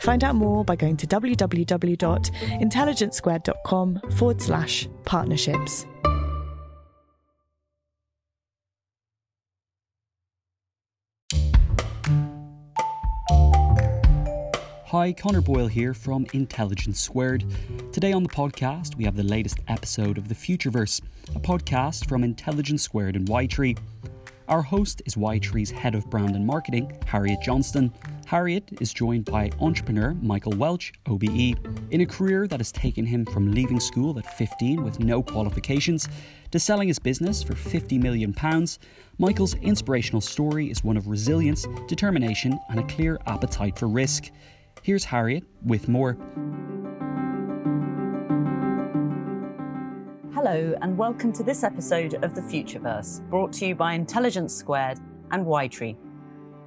Find out more by going to www.intelligencesquared.com/partnerships. Hi, Connor Boyle here from Intelligence Squared. Today on the podcast, we have the latest episode of the Futureverse, a podcast from Intelligence Squared and Y TREE. Our host is Y TREE's Head of Brand and Marketing, Harriet Johnston. Harriet is joined by entrepreneur Michael Welch OBE. In a career that has taken him from leaving school at 15 with no qualifications to selling his business for £50 million, Michael's inspirational story is one of resilience, determination, and a clear appetite for risk. Here's Harriet with more. Hello and welcome to this episode of The Futureverse, brought to you by Intelligence Squared and Y TREE.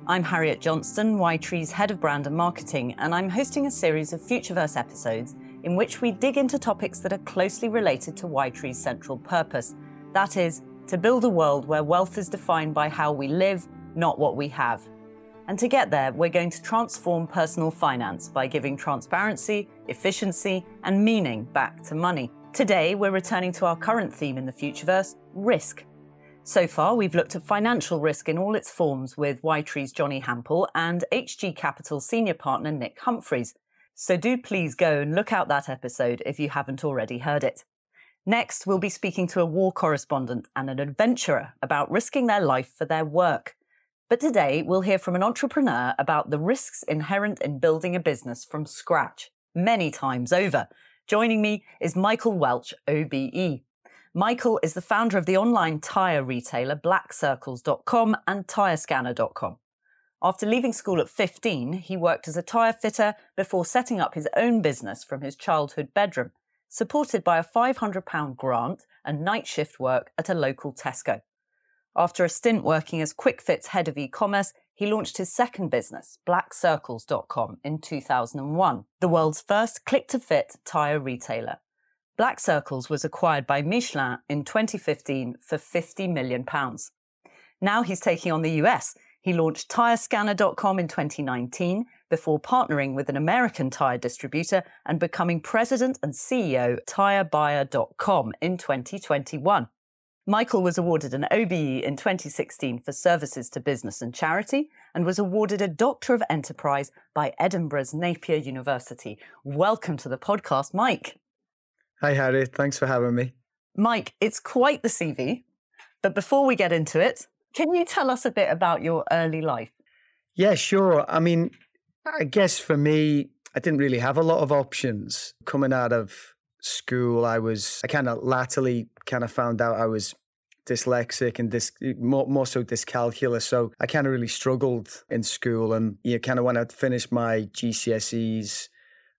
I'm Harriet Johnston, Y TREE's Head of Brand and Marketing, and I'm hosting a series of Futureverse episodes in which we dig into topics that are closely related to Y TREE's central purpose. That is, to build a world where wealth is defined by how we live, not what we have. And to get there, we're going to transform personal finance by giving transparency, efficiency, and meaning back to money. Today, we're returning to our current theme in the Futureverse, risk. So far, we've looked at financial risk in all its forms with Y TREE's Johnny Hampel and HG Capital senior partner Nick Humphreys. So do please go and look out that episode if you haven't already heard it. Next, we'll be speaking to a war correspondent and an adventurer about risking their life for their work. But today, we'll hear from an entrepreneur about the risks inherent in building a business from scratch, many times over. Joining me is Michael Welch, OBE. Michael is the founder of the online tyre retailer BlackCircles.com and Tyrescanner.com. After leaving school at 15, he worked as a tyre fitter before setting up his own business from his childhood bedroom, supported by a £500 grant and night shift work at a local Tesco. After a stint working as Kwik Fit's head of e-commerce, he launched his second business, BlackCircles.com, in 2001, the world's first click-to-fit tyre retailer. Black Circles was acquired by Michelin in 2015 for £50 million. Now he's taking on the US. He launched Tyrescanner.com in 2019 before partnering with an American tyre distributor and becoming president and CEO of tirebuyer.com in 2021. Michael was awarded an OBE in 2016 for services to business and charity and was awarded a Doctor of Enterprise by Edinburgh's Napier University. Welcome to the podcast, Mike. Hi, Harry. Thanks for having me. Mike, it's quite the CV, but before we get into it, can you tell us a bit about your early life? Yeah, sure. I mean, I guess for me, I didn't really have a lot of options coming out of school. I kind of found out I was dyslexic and more so dyscalculia. So I kind of really struggled in school. And kind of when I'd finished my GCSEs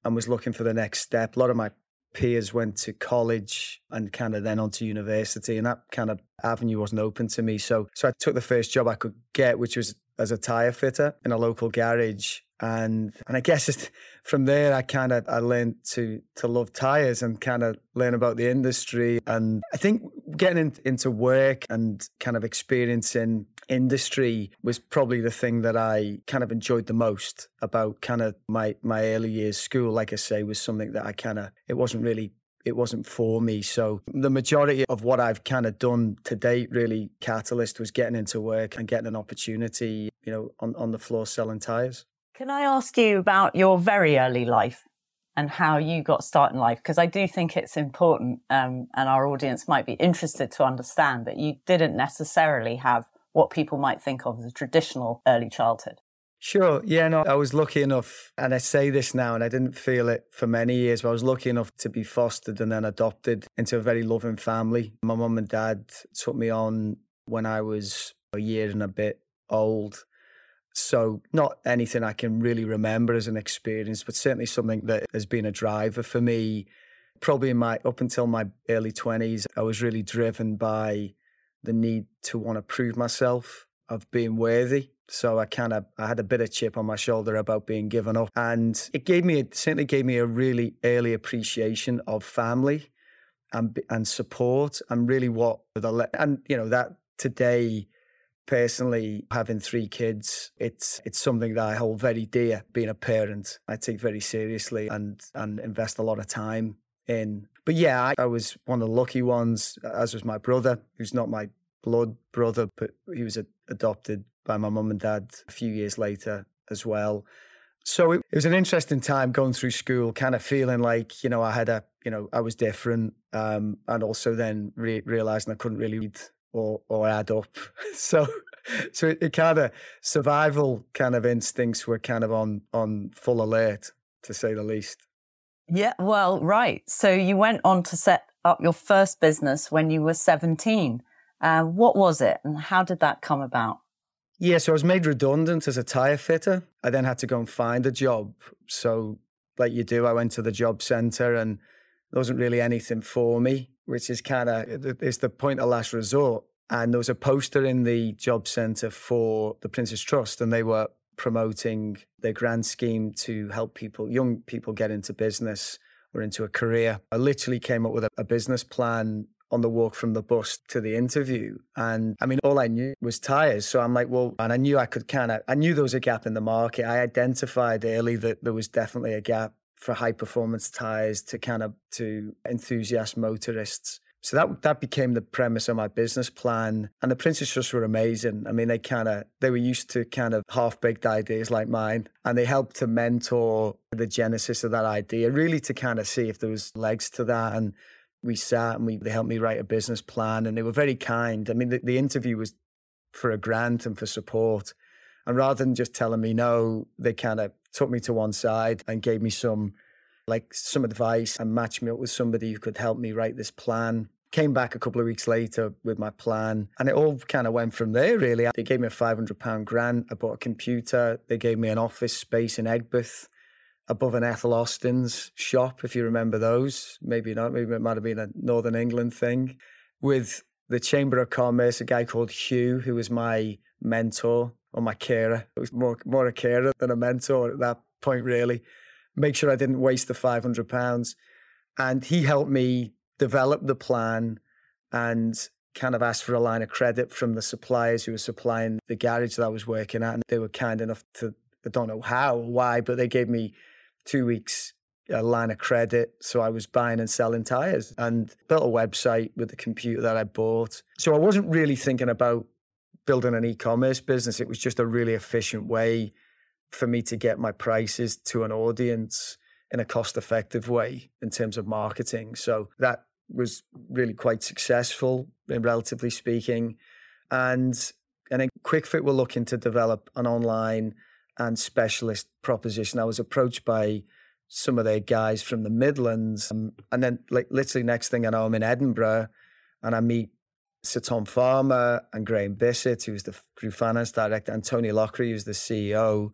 and was looking for the next step, a lot of my peers went to college and kind of then on to university. And that kind of avenue wasn't open to me. So I took the first job I could get, which was as a tyre fitter in a local garage. And I guess just from there, I learned to love tyres and kind of learn about the industry. And I think getting into work and kind of experiencing industry was probably the thing that I kind of enjoyed the most about kind of my early years. School, like I say, was something that it wasn't for me. So the majority of what I've kind of done to date, really, Catalyst, was getting into work and getting an opportunity, on the floor selling tyres. Can I ask you about your very early life and how you got started in life, because I do think it's important, and our audience might be interested to understand that you didn't necessarily have what people might think of as a traditional early childhood. Sure. Yeah, no, I was lucky enough, and I say this now, and I didn't feel it for many years, but I was lucky enough to be fostered and then adopted into a very loving family. My mum and dad took me on when I was a year and a bit old. So not anything I can really remember as an experience, but certainly something that has been a driver for me. Probably in my up until my early 20s, I was really driven by the need to want to prove myself of being worthy. So I had a bit of chip on my shoulder about being given up. And it certainly gave me a really early appreciation of family and support, and really that today, personally, having three kids, it's something that I hold very dear. Being a parent, I take very seriously and invest a lot of time in. But yeah, I was one of the lucky ones, as was my brother, who's not my blood brother, but he was adopted by my mum and dad a few years later as well. So it was an interesting time going through school, kind of feeling like, I was different, and also then realizing I couldn't really read or add up. So it kind of, survival kind of instincts were kind of on full alert, to say the least. Yeah, well, right. So you went on to set up your first business when you were 17. What was it and how did that come about? Yeah, so I was made redundant as a tyre fitter. I then had to go and find a job. So like you do, I went to the job centre and there wasn't really anything for me, which is kind of, it's the point of last resort. And there was a poster in the job centre for the Prince's Trust, and they were promoting their grand scheme to help people, young people, get into business or into a career. I literally came up with a business plan on the walk from the bus to the interview. And I mean, all I knew was tyres. So I'm like, well, and I knew there was a gap in the market. I identified early that there was definitely a gap for high performance tyres to enthusiast motorists. So that became the premise of my business plan. And the Prince's Trust were amazing. I mean, they were used to kind of half-baked ideas like mine, and they helped to mentor the genesis of that idea, really to kind of see if there was legs to that. And we sat and they helped me write a business plan, and they were very kind. I mean, the interview was for a grant and for support. And rather than just telling me no, they kind of took me to one side and gave me some advice and matched me up with somebody who could help me write this plan. Came back a couple of weeks later with my plan, and it all kind of went from there, really. They gave me a £500 grant. I bought a computer. They gave me an office space in Egbert above an Ethel Austin's shop, if you remember those. Maybe not. Maybe it might have been a Northern England thing. With the Chamber of Commerce, a guy called Hugh, who was my mentor or my carer. It was more a carer than a mentor at that point, really. Make sure I didn't waste the £500. And he helped me develop the plan and kind of asked for a line of credit from the suppliers who were supplying the garage that I was working at. And they were kind enough to, I don't know how or why, but they gave me 2 weeks a line of credit. So I was buying and selling tyres and built a website with the computer that I bought. So I wasn't really thinking about building an e-commerce business. It was just a really efficient way for me to get my prices to an audience in a cost-effective way in terms of marketing. So that was really quite successful, relatively speaking. And then Kwik Fit were looking to develop an online and specialist proposition. I was approached by some of their guys from the Midlands. And then literally next thing I know, I'm in Edinburgh and I meet Sir Tom Farmer and Graham Bissett, who was the Group Finance Director, and Tony Lockery, who's the CEO.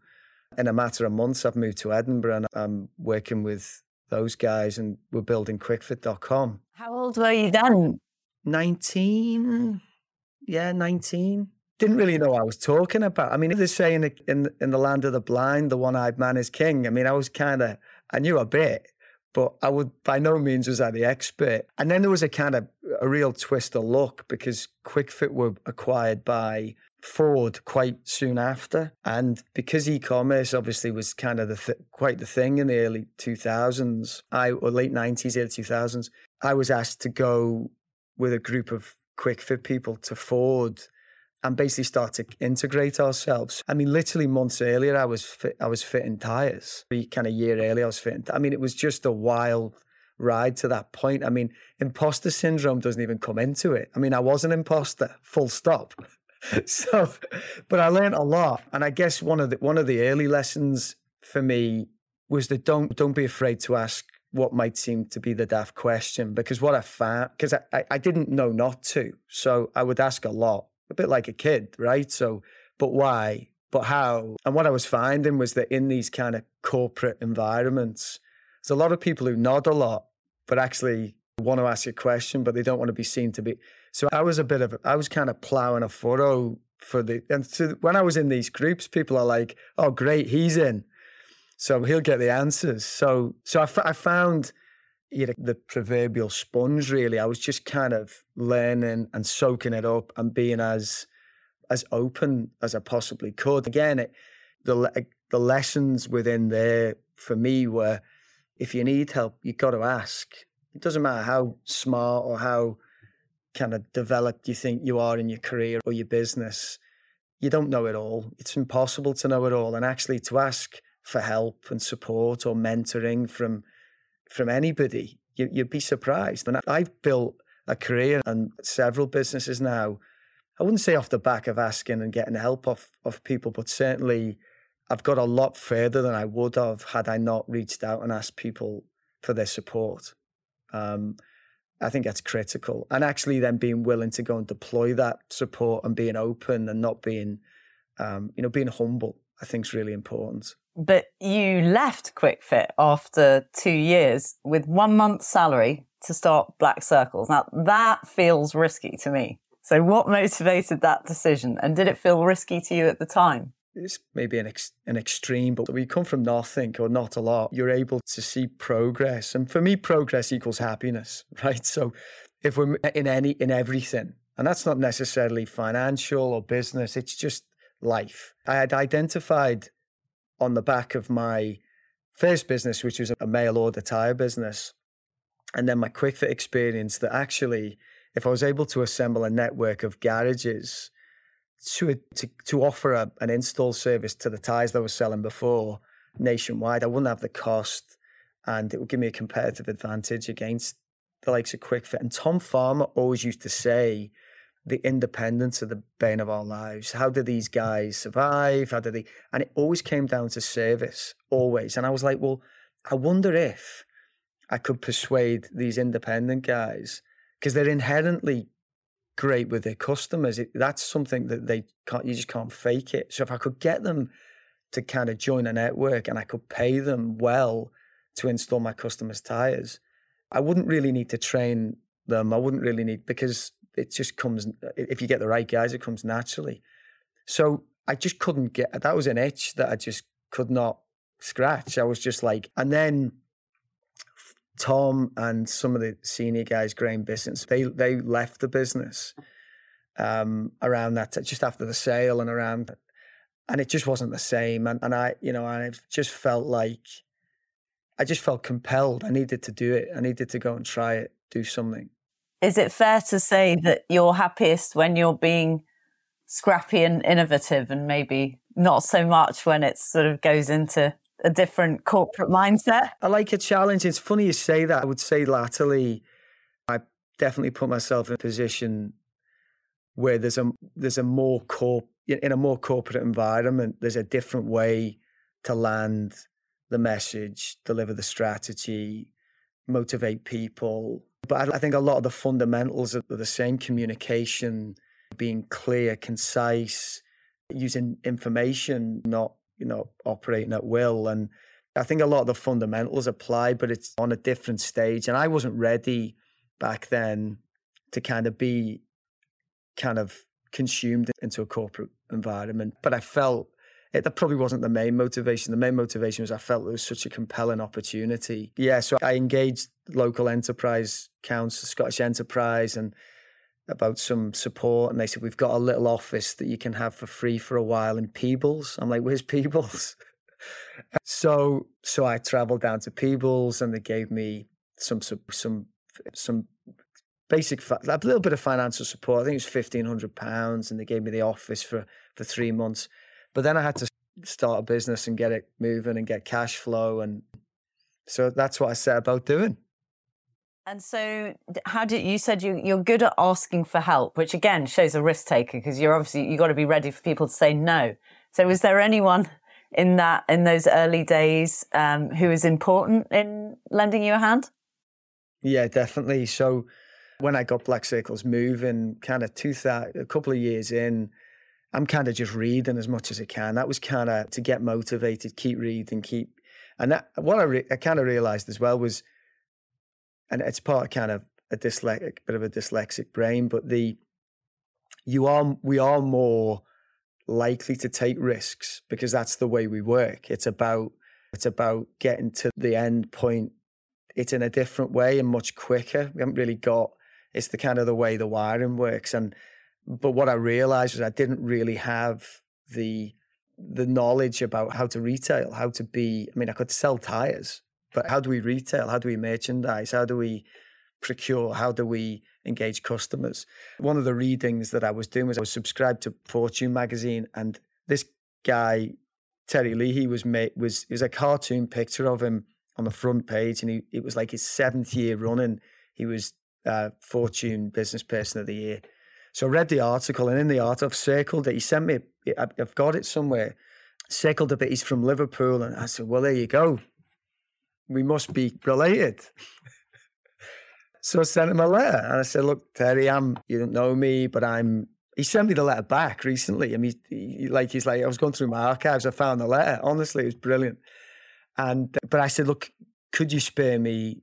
In a matter of months, I've moved to Edinburgh and I'm working with those guys and we're building QuikFit.com. How old were you then? 19. Yeah, 19. Didn't really know what I was talking about. I mean, if they're saying in the land of the blind, the one-eyed man is king. I mean, I knew a bit, but I would, by no means was I the expert. And then there was a real twist of luck because Kwik Fit were acquired by Ford quite soon after, and because e-commerce obviously was kind of quite the thing in the early 2000s, or late 90s, early 2000s, I was asked to go with a group of Kwik Fit people to Ford and basically start to integrate ourselves. I mean, literally months earlier, I was fitting tyres. Kind of year earlier, I was fitting. I mean, it was just a wild ride to that point. I mean, imposter syndrome doesn't even come into it. I mean, I was an imposter, full stop. So, but I learned a lot. And I guess one of the early lessons for me was that don't be afraid to ask what might seem to be the daft question, because what I found, because I didn't know not to. So I would ask a lot, a bit like a kid, right? So, but why? But how? And what I was finding was that in these kind of corporate environments, there's a lot of people who nod a lot, but actually want to ask a question, but they don't want to be seen to be. So I was kind of plowing a furrow for the, and so when I was in these groups, people are like, oh, great, he's in. So he'll get the answers. So I found, you know, the proverbial sponge, really. I was just kind of learning and soaking it up and being as open as I possibly could. Again, the lessons within there for me were, if you need help, you've got to ask. It doesn't matter how smart or how kind of developed you think you are in your career or your business. You don't know it all. It's impossible to know it all. And actually to ask for help and support or mentoring from anybody, you'd be surprised. And I've built a career and several businesses now. I wouldn't say off the back of asking and getting help off people, but certainly I've got a lot further than I would have had I not reached out and asked people for their support. I think that's critical. And actually then being willing to go and deploy that support and being open and not being, being humble, I think is really important. But you left Kwik Fit after 2 years with 1 month's salary to start Black Circles. Now, that feels risky to me. So what motivated that decision? And did it feel risky to you at the time? It's maybe an extreme, but when you come from nothing or not a lot, you're able to see progress. And for me, progress equals happiness, right? So if we're in everything, and that's not necessarily financial or business, it's just life. I had identified on the back of my first business, which was a mail order tire business, and then my Kwik Fit experience, that actually, if I was able to assemble a network of garages to offer an install service to the tires that I was selling before nationwide, I wouldn't have the cost, and it would give me a competitive advantage against the likes of Kwik Fit. And Tom Farmer always used to say, the independents are the bane of our lives. How do these guys survive? And it always came down to service, always. And I was like, well, I wonder if I could persuade these independent guys, because they're inherently great with their customers. That's something that you just can't fake it. So if I could get them to kind of join a network and I could pay them well to install my customers' tires, I wouldn't really need to train them. Because it just comes, if you get the right guys, it comes naturally. So I just couldn't get, that was an itch that I just could not scratch. I was just like, and then Tom and some of the senior guys, Graham Bissett, they left the business around that, just after the sale and around, and it just wasn't the same. And I just felt compelled. I needed to do it. I needed to go and try it, do something. Is it fair to say that you're happiest when you're being scrappy and innovative, and maybe not so much when it sort of goes into a different corporate mindset? I like a challenge. It's funny you say that. I would say latterly, I definitely put myself in a position where in a more corporate environment, there's a different way to land the message, deliver the strategy, motivate people. But I think a lot of the fundamentals are the same: communication, being clear, concise, using information, not, operating at will. And I think a lot of the fundamentals apply, but it's on a different stage. And I wasn't ready back then to kind of be consumed into a corporate environment. But I felt that probably wasn't the main motivation. The main motivation was I felt it was such a compelling opportunity. Yeah, so I engaged local enterprise council, Scottish Enterprise, and about some support. And they said, we've got a little office that you can have for free for a while in Peebles. I'm like, where's Peebles? So I traveled down to Peebles, and they gave me some basic, a little bit of financial support. I think it was £1,500, and they gave me the office for 3 months. But then I had to start a business and get it moving and get cash flow. And so that's what I set about doing. And so how do you said you're good at asking for help, which again shows a risk taker, because you're obviously, you got to be ready for people to say no. So was there anyone in those early days who was important in lending you a hand? Yeah, definitely. So when I got Black Circles moving, kind of a couple of years in, I'm kind of just reading as much as I can. That was kind of to get motivated, keep reading, and that what I kind of realized as well was, and it's part of kind of a dyslexic brain, but we are more likely to take risks because that's the way we work. It's about getting to the end point. It's in a different way and much quicker. We haven't really got, it's the kind of the way the wiring works. But what I realized was I didn't really have the knowledge about how to retail, I could sell tires, but how do we retail? How do we merchandise? How do we procure? How do we engage customers? One of the readings that I was doing was I was subscribed to Fortune magazine, and this guy, Terry Leahy, was a cartoon picture of him on the front page, and it was like his 7th year running. He was Fortune Business Person of the Year. So I read the article, and in the article, I've circled it. He sent me, I've got it somewhere, circled a bit. He's from Liverpool. And I said, well, there you go. We must be related. So I sent him a letter, and I said, look, Terry, you don't know me, but he sent me the letter back recently. I mean, he's like, I was going through my archives. I found the letter. Honestly, it was brilliant. But I said, look, could you spare me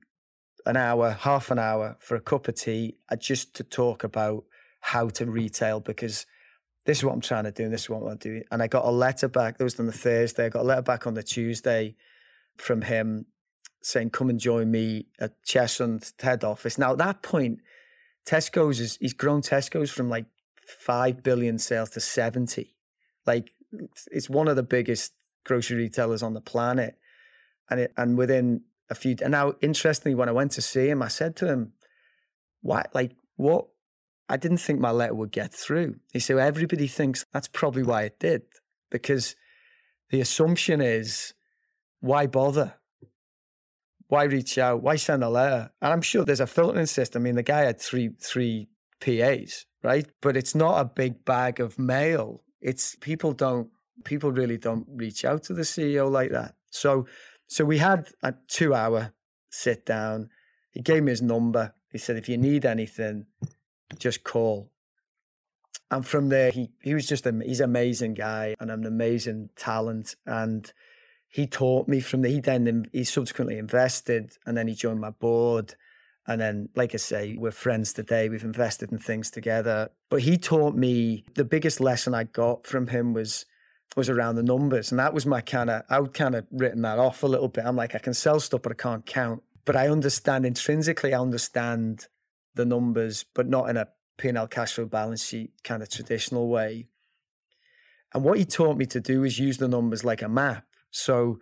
half an hour for a cup of tea just to talk about how to retail, because this is what I'm trying to do and this is what I want to do. And I got a letter back. That was on the Thursday. I got a letter back on the Tuesday from him saying, come and join me at Cheshunt's head office. Now, at that point, he's grown Tesco's from like 5 billion sales to 70. Like, it's one of the biggest grocery retailers on the planet. And within a few... And now, interestingly, when I went to see him, I said to him, what? I didn't think my letter would get through. He said, well, everybody thinks that's probably why it did, because the assumption is, why bother? Why reach out? Why send a letter? And I'm sure there's a filtering system. I mean, the guy had three PAs, right? But it's not a big bag of mail. It's people really don't reach out to the CEO like that. So we had a 2-hour sit down. He gave me his number. He said, if you need anything, just call. And from there, he was just he's an amazing guy and an amazing talent, and he taught me from there. He subsequently invested, and then he joined my board, and then, like I say, we're friends today. We've invested in things together. But he taught me, the biggest lesson I got from him was around the numbers, and that was I would kind of written that off a little bit. I'm like, I can sell stuff, but I can't count. But I understand intrinsically, the numbers, but not in a P&L cash flow balance sheet kind of traditional way. And what he taught me to do is use the numbers like a map. So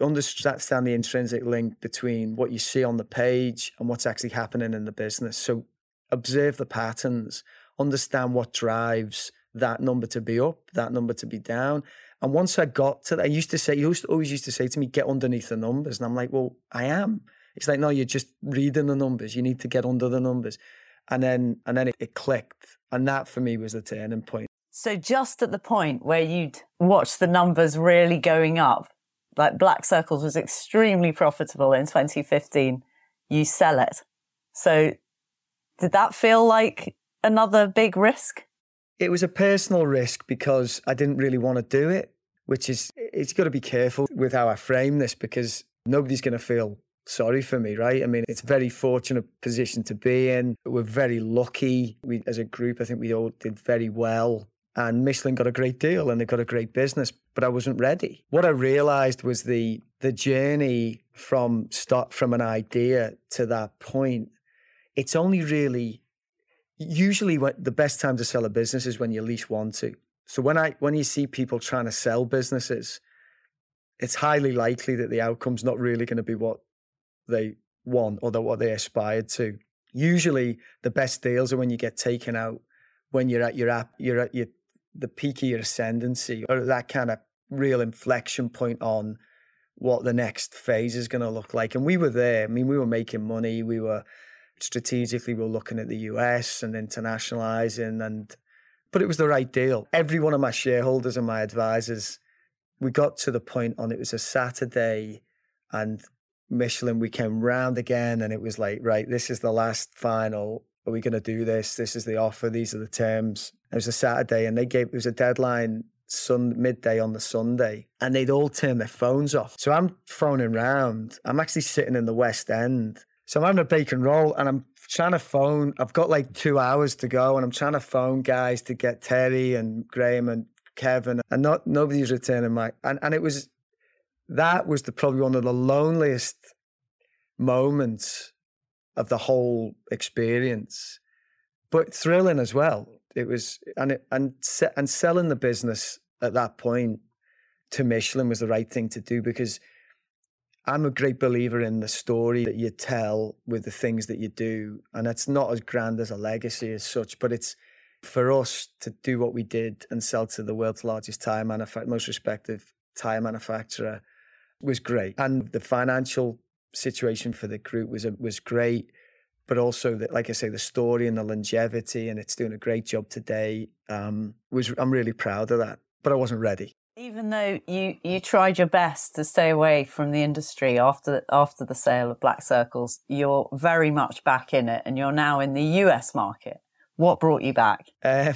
understand the intrinsic link between what you see on the page and what's actually happening in the business. So observe the patterns, understand what drives that number to be up, that number to be down. And once I got to that, he always used to say to me, get underneath the numbers. And I'm like, well, I am. It's like, no, you're just reading the numbers. You need to get under the numbers. And then it clicked. And that for me was the turning point. So just at the point where you'd watch the numbers really going up, like Black Circles was extremely profitable in 2015, you sell it. So did that feel like another big risk? It was a personal risk because I didn't really want to do it, which is, it's got to be careful with how I frame this, because nobody's going to feel sorry for me, right? I mean, it's a very fortunate position to be in. We're very lucky. We, as a group, I think we all did very well. And Michelin got a great deal and they got a great business, but I wasn't ready. What I realized was the journey from an idea to that point, it's only really, usually the best time to sell a business is when you least want to. So when you see people trying to sell businesses, it's highly likely that the outcome's not really going to be what they want or what they aspired to. usually the best deals are when you get taken out, when you're at your the peak of your ascendancy, or that kind of real inflection point on what the next phase is going to look like. And we were there. I mean, we were making money. We were strategically, we were looking at the US and internationalizing, and but it was the right deal. Every one of my shareholders and my advisors, we got to the point on, it was a Saturday and Michelin, we came round again, and it was like, right, this is the last final. Are we going to do this? This is the offer. These are the terms. It was a Saturday, and they gave, it was a deadline midday on the Sunday, and they'd all turn their phones off. So I'm phoning round. I'm actually sitting in the West End. So I'm having a bacon roll and I'm trying to phone. I've got like 2 hours to go and I'm trying to phone guys to get Terry and Graham and Kevin, and nobody's returning my... And it was... That was probably one of the loneliest moments of the whole experience, but thrilling as well. It was, and selling the business at that point to Michelin was the right thing to do, because I'm a great believer in the story that you tell with the things that you do. And that's not as grand as a legacy as such, but it's for us to do what we did and sell to the world's largest tire manufacturer, most respected tire manufacturer, was great. And the financial situation for the group was great. But also, that, like I say, the story and the longevity, and it's doing a great job today. I'm really proud of that, but I wasn't ready. Even though you tried your best to stay away from the industry after the sale of Black Circles, you're very much back in it, and you're now in the US market. What brought you back? So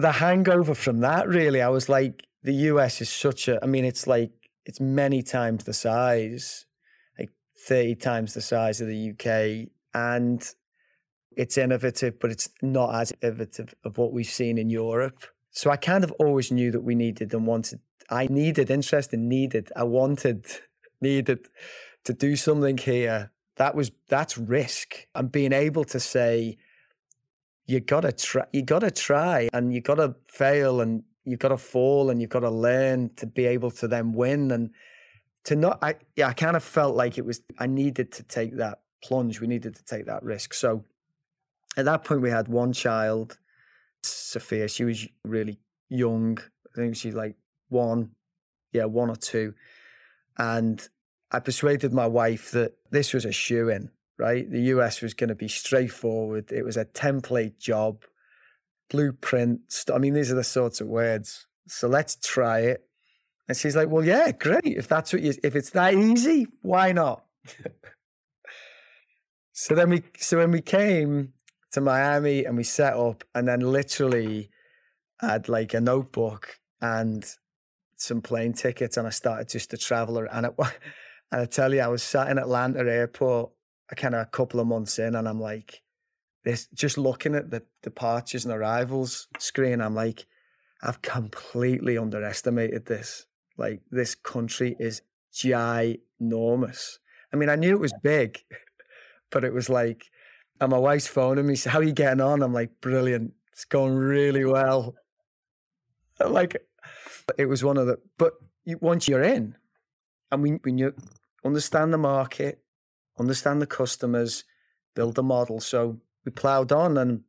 the hangover from that, really, I was like, the US is such a... I mean, it's like, it's many times the size, like 30 times the size of the UK. And it's innovative, but it's not as innovative of what we've seen in Europe. So I kind of always knew that we needed and wanted, I needed to do something here. That's risk. And being able to say, you gotta try and you gotta fail and you gotta fall and you gotta learn to be able to then win. And to not, I kind of felt like it was, I needed to take that plunge, we needed to take that risk. So at that point we had one child, Sophia. She was really young, I think she's like one or two, and I persuaded my wife that this was a shoo-in, right? The US was going to be straightforward, it was a template job, blueprint, I mean, these are the sorts of words, so let's try it. And she's like, well, yeah, great, if it's that easy, why not? So when we came to Miami and we set up, and then literally had like a notebook and some plane tickets, and I started just to travel around. And I tell you, I was sat in Atlanta airport kind of a couple of months in, and I'm like, this, just looking at the departures and arrivals screen, I'm like, I've completely underestimated this. Like, this country is ginormous. I mean, I knew it was big, but it was like, and my wife's phoning me, how are you getting on? I'm like, brilliant. It's going really well. Like, it was one of the, but once you're in, and when you understand the market, understand the customers, build the model. So we plowed on and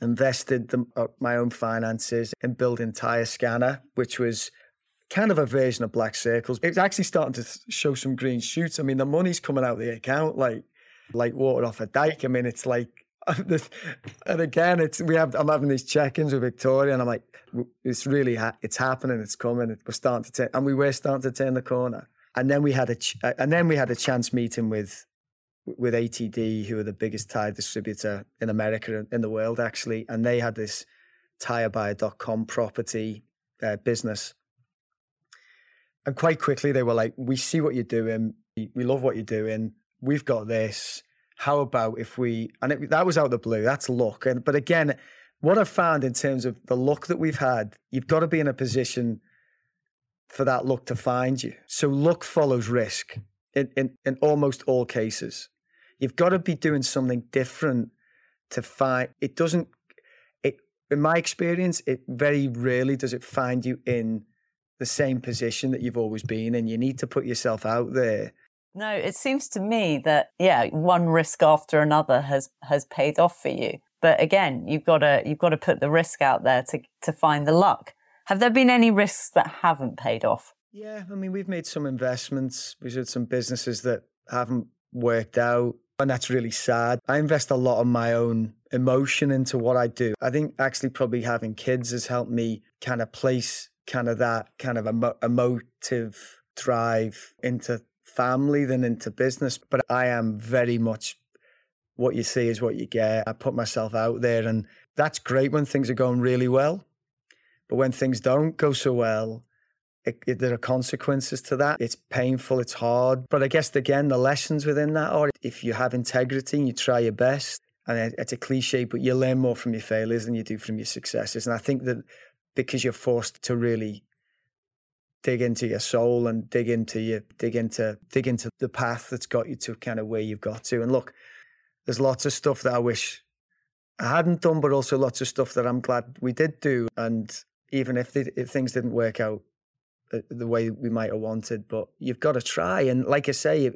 invested my own finances in building Tyrescanner, which was kind of a version of Black Circles. It's actually starting to show some green shoots. I mean, the money's coming out of the account, like water off a dike. I mean, it's like, and again, I'm having these check-ins with Victoria, and I'm like, it's really, it's happening, it's coming, we're starting to turn, and we were starting to turn the corner. And then we had a chance meeting with ATD, who are the biggest tire distributor in America, in the world actually, and they had this tirebuyer.com property business. And quite quickly they were like, we see what you're doing, we love what you're doing. We've got this. How about if we... And that was out of the blue. That's luck. But again, what I've found in terms of the luck that we've had, you've got to be in a position for that luck to find you. So luck follows risk in almost all cases. You've got to be doing something different to find... It doesn't... In my experience, it very rarely does it find you in the same position that you've always been in. You need to put yourself out there. No, it seems to me that, yeah, one risk after another has paid off for you. But again, you've got to put the risk out there to find the luck. Have there been any risks that haven't paid off? Yeah, I mean, we've made some investments. We've had some businesses that haven't worked out, and that's really sad. I invest a lot of my own emotion into what I do. I think actually probably having kids has helped me kind of place kind of that kind of emotive drive into family than into business. But I am very much what you see is what you get. I put myself out there, and that's great when things are going really well. But when things don't go so well, there are consequences to that. It's painful, it's hard. But I guess, again, the lessons within that are if you have integrity and you try your best, and it's a cliche, but you learn more from your failures than you do from your successes. And I think that because you're forced to really dig into your soul and dig into the path that's got you to kind of where you've got to. And look, there's lots of stuff that I wish I hadn't done, but also lots of stuff that I'm glad we did do. And even if things didn't work out the way we might have wanted, but you've got to try. And like I say,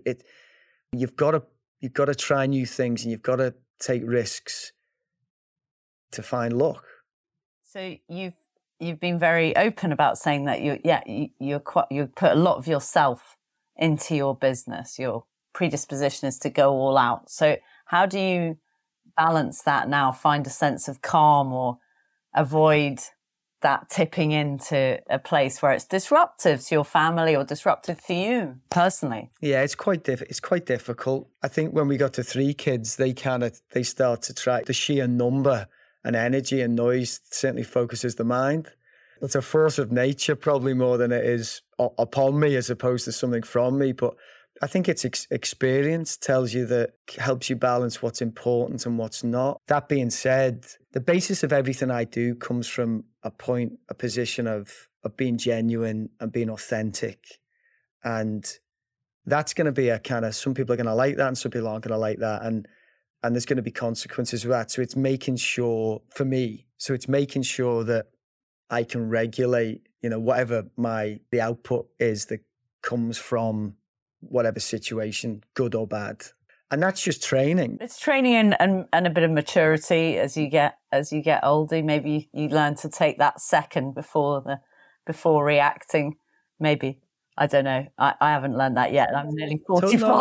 you've got to try new things, and you've got to take risks to find luck. So you've been very open about saying that you put a lot of yourself into your business. Your predisposition is to go all out. So how do you balance that now? Find a sense of calm, or avoid that tipping into a place where it's disruptive to your family or disruptive to you personally? Yeah, it's quite difficult. I think when we got to 3 kids, they start to try the sheer number and energy and noise certainly focuses the mind. It's a force of nature probably more than it is upon me as opposed to something from me. But I think it's experience tells you that helps you balance what's important and what's not. That being said, the basis of everything I do comes from a position of being genuine and being authentic. And that's going to be a kind of, some people are going to like that and some people aren't going to like that. And there's going to be consequences of that. So it's making sure, for me, that I can regulate, whatever the output is that comes from whatever situation, good or bad. And that's just training. It's training and a bit of maturity as you get older. Maybe you learn to take that second before reacting. Maybe, I don't know. I haven't learned that yet. I'm nearly 45. So,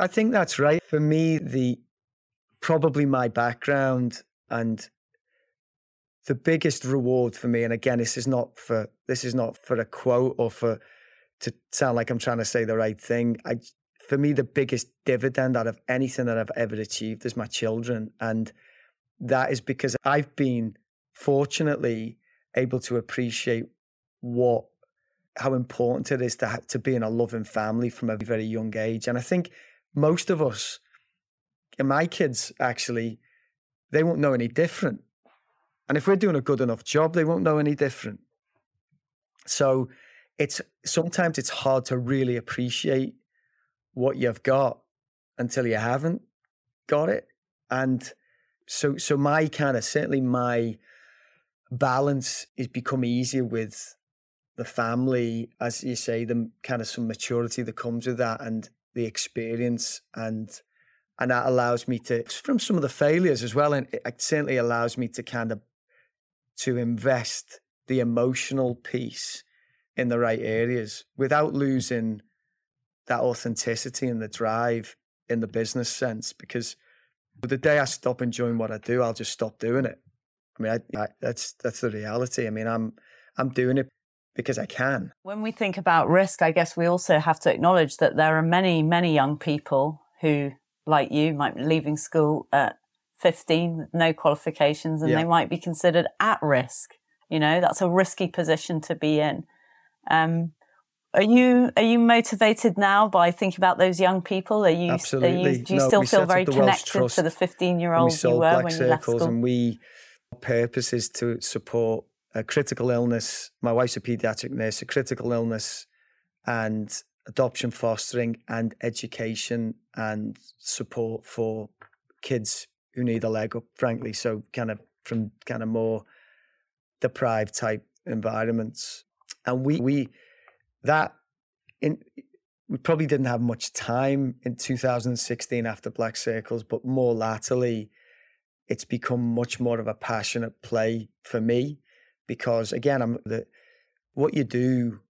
I think that's right. For me, probably my background and the biggest reward for me. And again, this is not for a quote or for to sound like I'm trying to say the right thing. For me, the biggest dividend out of anything that I've ever achieved is my children. And that is because I've been fortunately able to appreciate how important it is to be in a loving family from a very young age. And I think most of us, and my kids actually, they won't know any different. And if we're doing a good enough job, they won't know any different. So sometimes it's hard to really appreciate what you've got until you haven't got it. And so my kind of, certainly my balance is become easier with the family, as you say, the kind of some maturity that comes with that and the experience. And that allows me to, from some of the failures as well, and it certainly allows me to kind of, to invest the emotional piece in the right areas without losing that authenticity and the drive in the business sense, because the day I stop enjoying what I do, I'll just stop doing it. I mean, that's the reality. I mean, I'm doing it because I can. When we think about risk, I guess we also have to acknowledge that there are many, many young people who, like you, might be leaving school at 15 with no qualifications, and they might be considered at risk. That's a risky position to be in. Are you motivated now by thinking about those young people? Absolutely. Do you still feel very connected to the 15-year-olds you were when you left school? And our purpose is to support a critical illness. My wife's a paediatric nurse. A critical illness and adoption, fostering, and education and support for kids who need a leg up. Frankly, so kind of from kind of more deprived type environments, and we. That in we probably didn't have much time in 2016 after Black Circles, but more latterly, it's become much more of a passionate play for me because, again, what you do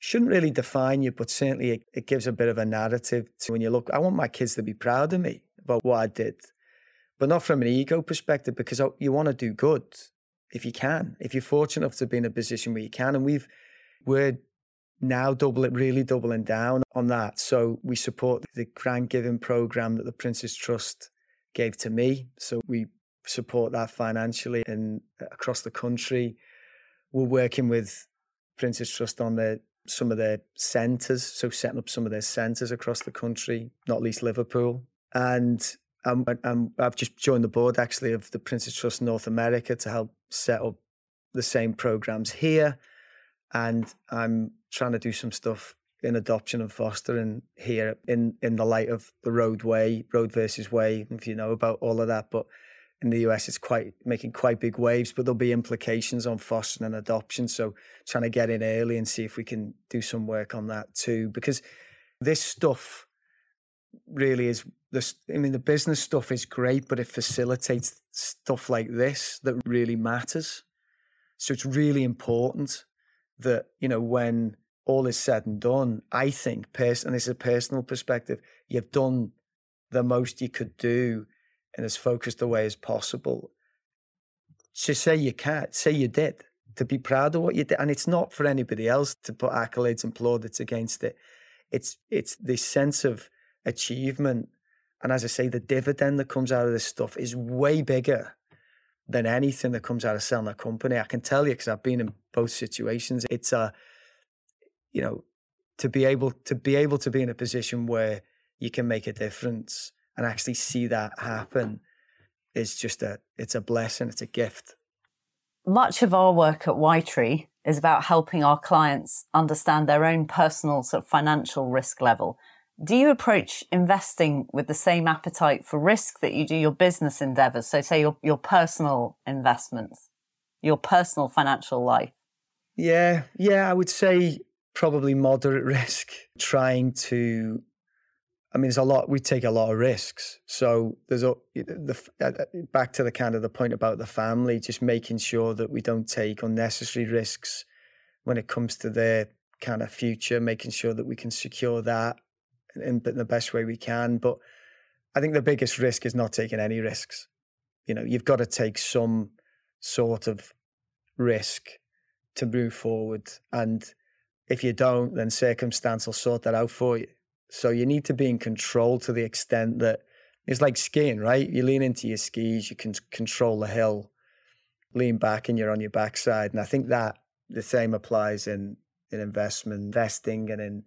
shouldn't really define you, but certainly it gives a bit of a narrative to when you look. I want my kids to be proud of me about what I did, but not from an ego perspective because you want to do good if you can, if you're fortunate enough to be in a position where you can. And we're now doubling down on that. So we support the grant giving program that the Prince's Trust gave to me. So we support that financially and across the country. We're working with Prince's Trust on some of their centres, so setting up some of their centres across the country, not least Liverpool. And I've just joined the board actually of the Prince's Trust North America to help set up the same programs here. And I'm trying to do some stuff in adoption and fostering here in the light of the road versus way, if you know about all of that. But in the US, it's making quite big waves, but there'll be implications on fostering and adoption. So trying to get in early and see if we can do some work on that too, because this stuff really is this. I mean, the business stuff is great, but it facilitates stuff like this that really matters. So it's really important that, you know, when all is said and done, I think, and it's a personal perspective, you've done the most you could do in as focused a way as possible. So say you did, to be proud of what you did. And it's not for anybody else to put accolades and plaudits against it. It's this sense of achievement. And as I say, the dividend that comes out of this stuff is way bigger than anything that comes out of selling a company. I can tell you because I've been in both situations. It's to be able to be in a position where you can make a difference and actually see that happen is just it's a blessing. It's a gift. Much of our work at Y TREE is about helping our clients understand their own personal sort of financial risk level. Do you approach investing with the same appetite for risk that you do your business endeavours? So say your personal investments, your personal financial life. Yeah, I would say probably moderate risk. We take a lot of risks. So back to the kind of the point about the family, just making sure that we don't take unnecessary risks when it comes to their kind of future, making sure that we can secure that in the best way we can. But I think the biggest risk is not taking any risks. You know, you've got to take some sort of risk to move forward. And if you don't, then circumstance will sort that out for you. So you need to be in control to the extent that it's like skiing, right? You lean into your skis, you can control the hill, lean back and you're on your backside. And I think that the same applies in investing and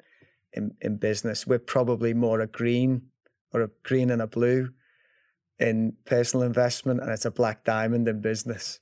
in business. We're probably more a green and a blue in personal investment, and it's a black diamond in business.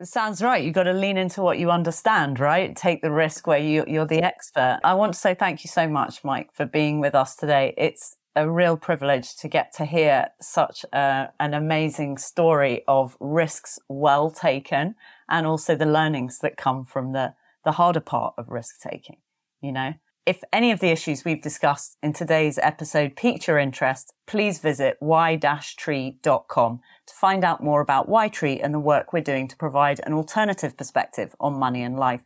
It sounds right. You've got to lean into what you understand, right? Take the risk where you're the expert. I want to say thank you so much, Mike, for being with us today. It's a real privilege to get to hear such an amazing story of risks well taken and also the learnings that come from the harder part of risk taking, you know? If any of the issues we've discussed in today's episode piqued your interest, please visit y-tree.com to find out more about Y TREE and the work we're doing to provide an alternative perspective on money and life.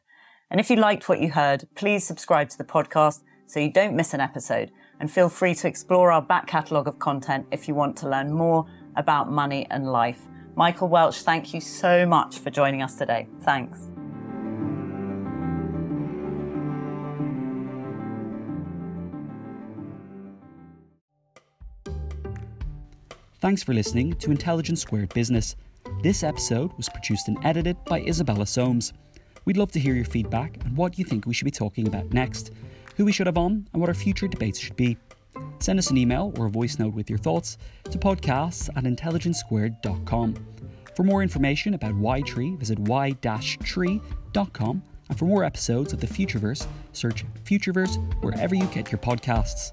And if you liked what you heard, please subscribe to the podcast so you don't miss an episode, and feel free to explore our back catalogue of content if you want to learn more about money and life. Michael Welch, thank you so much for joining us today. Thanks. Thanks for listening to Intelligence Squared Business. This episode was produced and edited by Isabella Soames. We'd love to hear your feedback and what you think we should be talking about next, who we should have on, and what our future debates should be. Send us an email or a voice note with your thoughts to podcasts@intelligencesquared.com. For more information about Y TREE, visit y-tree.com, and for more episodes of the Futureverse, search Futureverse wherever you get your podcasts.